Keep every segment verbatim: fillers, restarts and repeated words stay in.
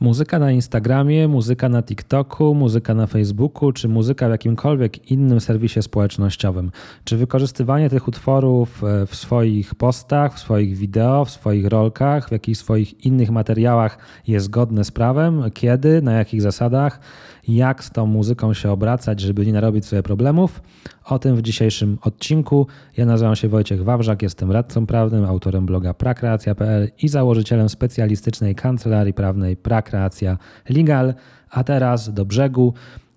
Muzyka na Instagramie, muzyka na TikToku, muzyka na Facebooku, czy muzyka w jakimkolwiek innym serwisie społecznościowym. Czy wykorzystywanie tych utworów w swoich postach, w swoich wideo, w swoich rolkach, w jakichś swoich innych materiałach jest zgodne z prawem? Kiedy? Na jakich zasadach? Jak z tą muzyką się obracać, żeby nie narobić sobie problemów? O tym w dzisiejszym odcinku. Ja nazywam się Wojciech Wawrzak, jestem radcą prawnym, autorem bloga prakreacja kropka pl i założycielem specjalistycznej kancelarii prawnej Prakreacja Legal. A teraz do brzegu,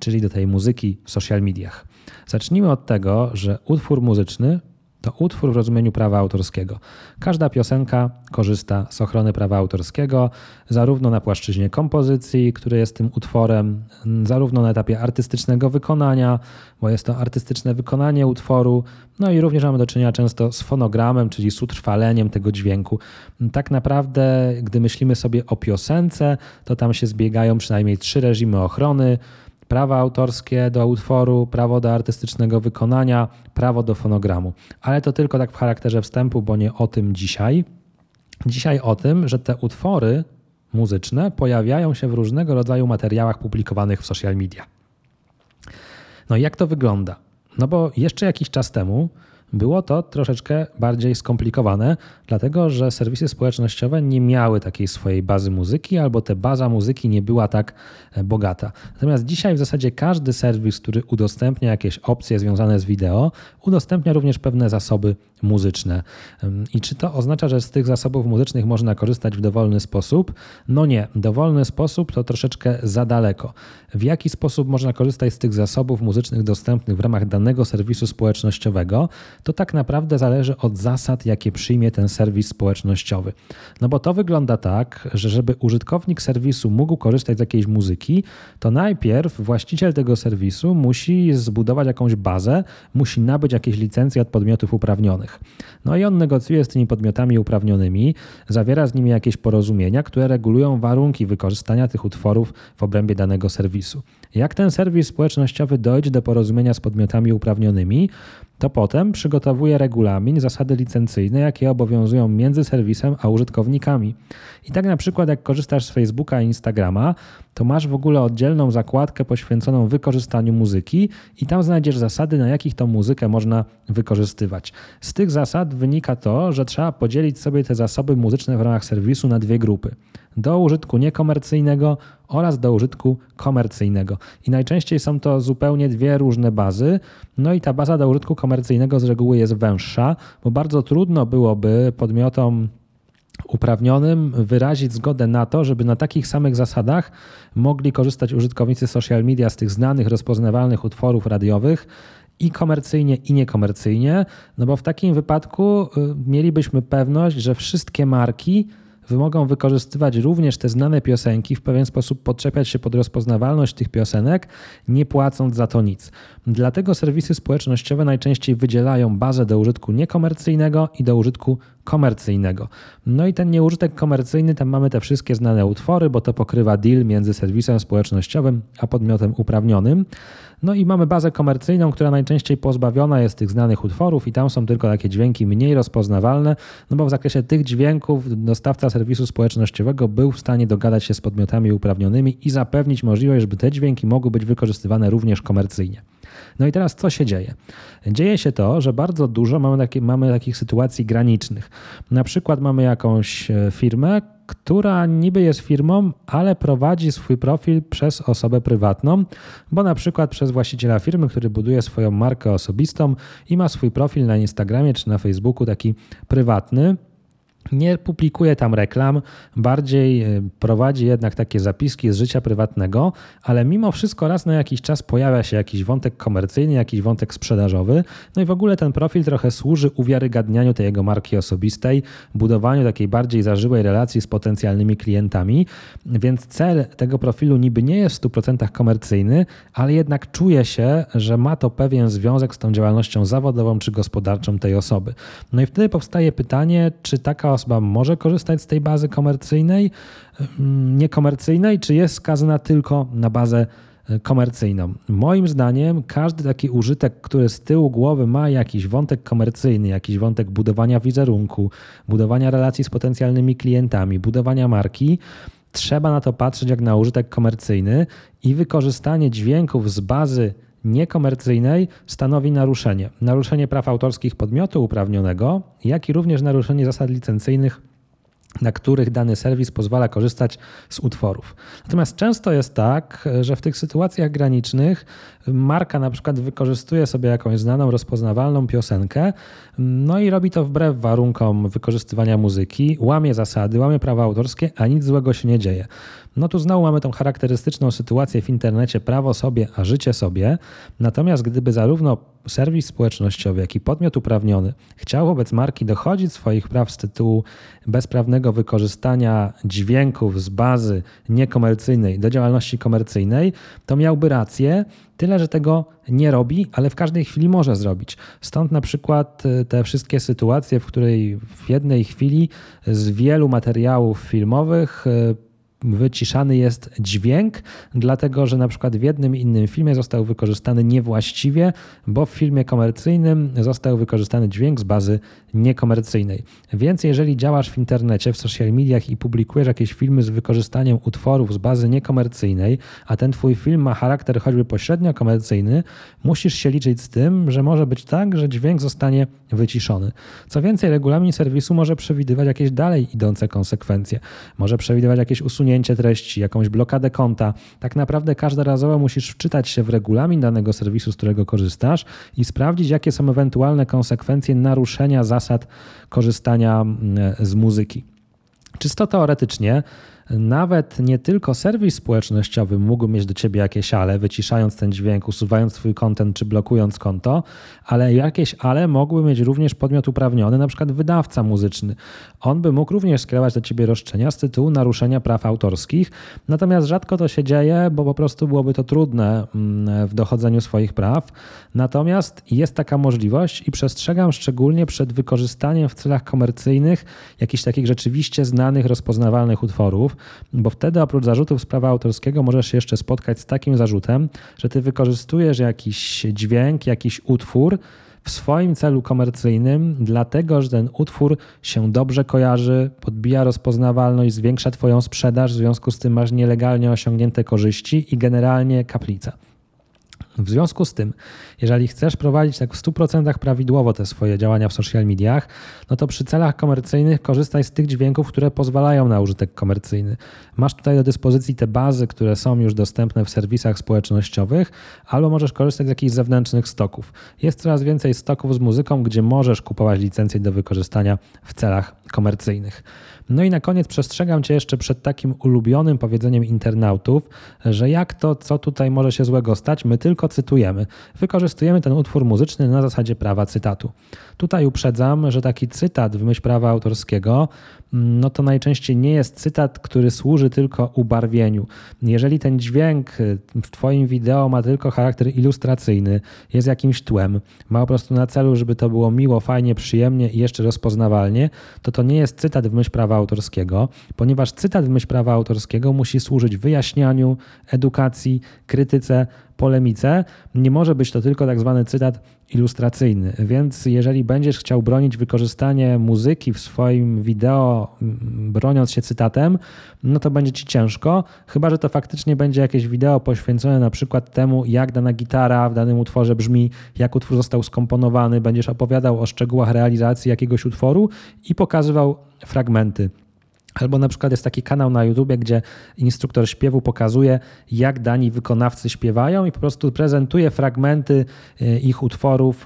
czyli do tej muzyki w social mediach. Zacznijmy od tego, że utwór muzyczny to utwór w rozumieniu prawa autorskiego. Każda piosenka korzysta z ochrony prawa autorskiego, zarówno na płaszczyźnie kompozycji, który jest tym utworem, zarówno na etapie artystycznego wykonania, bo jest to artystyczne wykonanie utworu, no i również mamy do czynienia często z fonogramem, czyli z utrwaleniem tego dźwięku. Tak naprawdę, gdy myślimy sobie o piosence, to tam się zbiegają przynajmniej trzy reżimy ochrony: prawa autorskie do utworu, prawo do artystycznego wykonania, prawo do fonogramu. Ale to tylko tak w charakterze wstępu, bo nie o tym dzisiaj. Dzisiaj o tym, że te utwory muzyczne pojawiają się w różnego rodzaju materiałach publikowanych w social media. No i jak to wygląda? No bo jeszcze jakiś czas temu było to troszeczkę bardziej skomplikowane, dlatego że serwisy społecznościowe nie miały takiej swojej bazy muzyki, albo ta baza muzyki nie była tak bogata. Natomiast dzisiaj w zasadzie każdy serwis, który udostępnia jakieś opcje związane z wideo, udostępnia również pewne zasoby muzyczne. I czy to oznacza, że z tych zasobów muzycznych można korzystać w dowolny sposób? No nie, dowolny sposób to troszeczkę za daleko. W jaki sposób można korzystać z tych zasobów muzycznych dostępnych w ramach danego serwisu społecznościowego? To tak naprawdę zależy od zasad, jakie przyjmie ten serwis społecznościowy. No bo to wygląda tak, że żeby użytkownik serwisu mógł korzystać z jakiejś muzyki, to najpierw właściciel tego serwisu musi zbudować jakąś bazę, musi nabyć jakieś licencje od podmiotów uprawnionych. No i on negocjuje z tymi podmiotami uprawnionymi, zawiera z nimi jakieś porozumienia, które regulują warunki wykorzystania tych utworów w obrębie danego serwisu. Jak ten serwis społecznościowy dojdzie do porozumienia z podmiotami uprawnionymi, to potem przygotowuje regulamin, zasady licencyjne, jakie obowiązują między serwisem a użytkownikami. I tak na przykład jak korzystasz z Facebooka i Instagrama, to masz w ogóle oddzielną zakładkę poświęconą wykorzystaniu muzyki i tam znajdziesz zasady, na jakich tą muzykę można wykorzystywać. Z tych zasad wynika to, że trzeba podzielić sobie te zasoby muzyczne w ramach serwisu na dwie grupy: do użytku niekomercyjnego oraz do użytku komercyjnego. I najczęściej są to zupełnie dwie różne bazy. No i ta baza do użytku komercyjnego z reguły jest węższa, bo bardzo trudno byłoby podmiotom uprawnionym wyrazić zgodę na to, żeby na takich samych zasadach mogli korzystać użytkownicy social media z tych znanych, rozpoznawalnych utworów radiowych i komercyjnie, i niekomercyjnie, no bo w takim wypadku mielibyśmy pewność, że wszystkie marki mogą wykorzystywać również te znane piosenki, w pewien sposób podczepiać się pod rozpoznawalność tych piosenek, nie płacąc za to nic. Dlatego serwisy społecznościowe najczęściej wydzielają bazę do użytku niekomercyjnego i do użytku komercyjnego. No i ten nieużytek komercyjny, tam mamy te wszystkie znane utwory, bo to pokrywa deal między serwisem społecznościowym a podmiotem uprawnionym. No i mamy bazę komercyjną, która najczęściej pozbawiona jest tych znanych utworów i tam są tylko takie dźwięki mniej rozpoznawalne, no bo w zakresie tych dźwięków dostawca serwisu społecznościowego był w stanie dogadać się z podmiotami uprawnionymi i zapewnić możliwość, żeby te dźwięki mogły być wykorzystywane również komercyjnie. No i teraz co się dzieje? Dzieje się to, że bardzo dużo mamy, taki, mamy takich sytuacji granicznych. Na przykład mamy jakąś firmę, która niby jest firmą, ale prowadzi swój profil przez osobę prywatną, bo na przykład przez właściciela firmy, który buduje swoją markę osobistą i ma swój profil na Instagramie czy na Facebooku taki prywatny. Nie publikuje tam reklam, bardziej prowadzi jednak takie zapiski z życia prywatnego, ale mimo wszystko raz na jakiś czas pojawia się jakiś wątek komercyjny, jakiś wątek sprzedażowy. No i w ogóle ten profil trochę służy uwiarygadnianiu tej jego marki osobistej, budowaniu takiej bardziej zażyłej relacji z potencjalnymi klientami, więc cel tego profilu niby nie jest w stu procentach komercyjny, ale jednak czuje się, że ma to pewien związek z tą działalnością zawodową czy gospodarczą tej osoby. No i wtedy powstaje pytanie, czy taka osoba może korzystać z tej bazy komercyjnej, niekomercyjnej, czy jest skazana tylko na bazę komercyjną. Moim zdaniem każdy taki użytek, który z tyłu głowy ma jakiś wątek komercyjny, jakiś wątek budowania wizerunku, budowania relacji z potencjalnymi klientami, budowania marki, trzeba na to patrzeć jak na użytek komercyjny i wykorzystanie dźwięków z bazy niekomercyjnej stanowi naruszenie. Naruszenie praw autorskich podmiotu uprawnionego, jak i również naruszenie zasad licencyjnych, na których dany serwis pozwala korzystać z utworów. Natomiast często jest tak, że w tych sytuacjach granicznych marka na przykład wykorzystuje sobie jakąś znaną, rozpoznawalną piosenkę, no i robi to wbrew warunkom wykorzystywania muzyki, łamie zasady, łamie prawa autorskie, a nic złego się nie dzieje. No tu znowu mamy tą charakterystyczną sytuację w internecie: prawo sobie, a życie sobie. Natomiast gdyby zarówno serwis społecznościowy, jak i podmiot uprawniony chciał wobec marki dochodzić swoich praw z tytułu bezprawnego wykorzystania dźwięków z bazy niekomercyjnej do działalności komercyjnej, to miałby rację, tyle że tego nie robi, ale w każdej chwili może zrobić. Stąd na przykład te wszystkie sytuacje, w której w jednej chwili z wielu materiałów filmowych wyciszany jest dźwięk, dlatego że na przykład w jednym innym filmie został wykorzystany niewłaściwie, bo w filmie komercyjnym został wykorzystany dźwięk z bazy niekomercyjnej. Więc jeżeli działasz w internecie, w social mediach i publikujesz jakieś filmy z wykorzystaniem utworów z bazy niekomercyjnej, a ten twój film ma charakter choćby pośrednio komercyjny, musisz się liczyć z tym, że może być tak, że dźwięk zostanie wyciszony. Co więcej, regulamin serwisu może przewidywać jakieś dalej idące konsekwencje. Może przewidywać jakieś usunięcie treści, jakąś blokadę konta. Tak naprawdę każdorazowo musisz wczytać się w regulamin danego serwisu, z którego korzystasz, i sprawdzić, jakie są ewentualne konsekwencje naruszenia zasad korzystania z muzyki. Czysto teoretycznie nawet nie tylko serwis społecznościowy mógł mieć do ciebie jakieś ale, wyciszając ten dźwięk, usuwając twój content czy blokując konto, ale jakieś ale mogły mieć również podmiot uprawniony, na przykład wydawca muzyczny. On by mógł również skierować do ciebie roszczenia z tytułu naruszenia praw autorskich, natomiast rzadko to się dzieje, bo po prostu byłoby to trudne w dochodzeniu swoich praw. Natomiast jest taka możliwość i przestrzegam szczególnie przed wykorzystaniem w celach komercyjnych jakichś takich rzeczywiście znanych, rozpoznawalnych utworów, bo wtedy oprócz zarzutów z prawa autorskiego możesz się jeszcze spotkać z takim zarzutem, że ty wykorzystujesz jakiś dźwięk, jakiś utwór w swoim celu komercyjnym, dlatego że ten utwór się dobrze kojarzy, podbija rozpoznawalność, zwiększa twoją sprzedaż, w związku z tym masz nielegalnie osiągnięte korzyści i generalnie kaplica. W związku z tym, jeżeli chcesz prowadzić tak w stu procentach prawidłowo te swoje działania w social mediach, no to przy celach komercyjnych korzystaj z tych dźwięków, które pozwalają na użytek komercyjny. Masz tutaj do dyspozycji te bazy, które są już dostępne w serwisach społecznościowych, albo możesz korzystać z jakichś zewnętrznych stoków. Jest coraz więcej stoków z muzyką, gdzie możesz kupować licencje do wykorzystania w celach komercyjnych. No i na koniec przestrzegam cię jeszcze przed takim ulubionym powiedzeniem internautów, że jak to, co tutaj może się złego stać, my tylko cytujemy. Wykorzystujemy ten utwór muzyczny na zasadzie prawa cytatu. Tutaj uprzedzam, że taki cytat w myśl prawa autorskiego, no to najczęściej nie jest cytat, który służy tylko ubarwieniu. Jeżeli ten dźwięk w twoim wideo ma tylko charakter ilustracyjny, jest jakimś tłem, ma po prostu na celu, żeby to było miło, fajnie, przyjemnie i jeszcze rozpoznawalnie, to to nie jest cytat w myśl prawa autorskiego, ponieważ cytat w myśl prawa autorskiego musi służyć wyjaśnianiu, edukacji, krytyce, polemice. Nie może być to tylko tak zwany cytat ilustracyjny, więc jeżeli będziesz chciał bronić wykorzystanie muzyki w swoim wideo, broniąc się cytatem, no to będzie ci ciężko, chyba że to faktycznie będzie jakieś wideo poświęcone na przykład temu, jak dana gitara w danym utworze brzmi, jak utwór został skomponowany, będziesz opowiadał o szczegółach realizacji jakiegoś utworu i pokazywał fragmenty. Albo na przykład jest taki kanał na YouTubie, gdzie instruktor śpiewu pokazuje, jak dani wykonawcy śpiewają i po prostu prezentuje fragmenty ich utworów,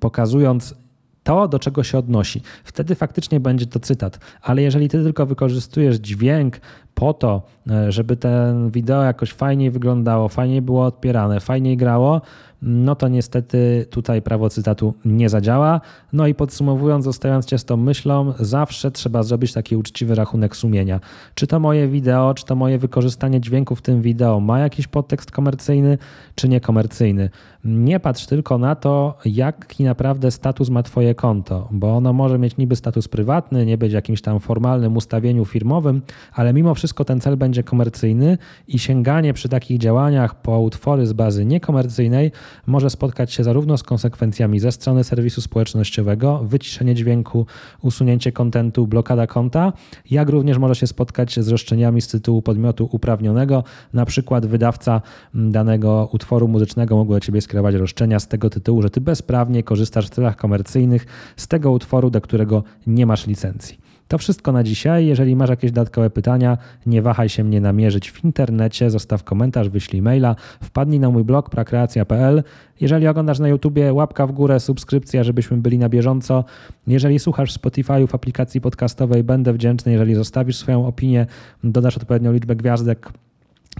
pokazując to, do czego się odnosi. Wtedy faktycznie będzie to cytat, ale jeżeli ty tylko wykorzystujesz dźwięk po to, żeby ten wideo jakoś fajniej wyglądało, fajniej było odpierane, fajniej grało, no to niestety tutaj prawo cytatu nie zadziała. No i podsumowując, zostawiając cię z tą myślą, zawsze trzeba zrobić taki uczciwy rachunek sumienia. Czy to moje wideo, czy to moje wykorzystanie dźwięku w tym wideo ma jakiś podtekst komercyjny, czy niekomercyjny. Nie patrz tylko na to, jaki naprawdę status ma twoje konto, bo ono może mieć niby status prywatny, nie być jakimś tam formalnym ustawieniu firmowym, ale mimo wszystko Wszystko ten cel będzie komercyjny i sięganie przy takich działaniach po utwory z bazy niekomercyjnej może spotkać się zarówno z konsekwencjami ze strony serwisu społecznościowego, wyciszenie dźwięku, usunięcie kontentu, blokada konta, jak również może się spotkać z roszczeniami z tytułu podmiotu uprawnionego, na przykład wydawca danego utworu muzycznego mógł do ciebie skierować roszczenia z tego tytułu, że ty bezprawnie korzystasz w celach komercyjnych z tego utworu, do którego nie masz licencji. To wszystko na dzisiaj. Jeżeli masz jakieś dodatkowe pytania, nie wahaj się mnie namierzyć w internecie, zostaw komentarz, wyślij maila, wpadnij na mój blog prakreacja kropka p l. Jeżeli oglądasz na YouTubie, łapka w górę, subskrypcja, żebyśmy byli na bieżąco. Jeżeli słuchasz w Spotify, w aplikacji podcastowej, będę wdzięczny, jeżeli zostawisz swoją opinię, dodasz odpowiednią liczbę gwiazdek.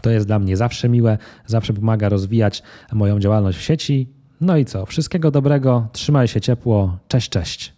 To jest dla mnie zawsze miłe, zawsze pomaga rozwijać moją działalność w sieci. No i co? Wszystkiego dobrego, trzymaj się ciepło, cześć, cześć.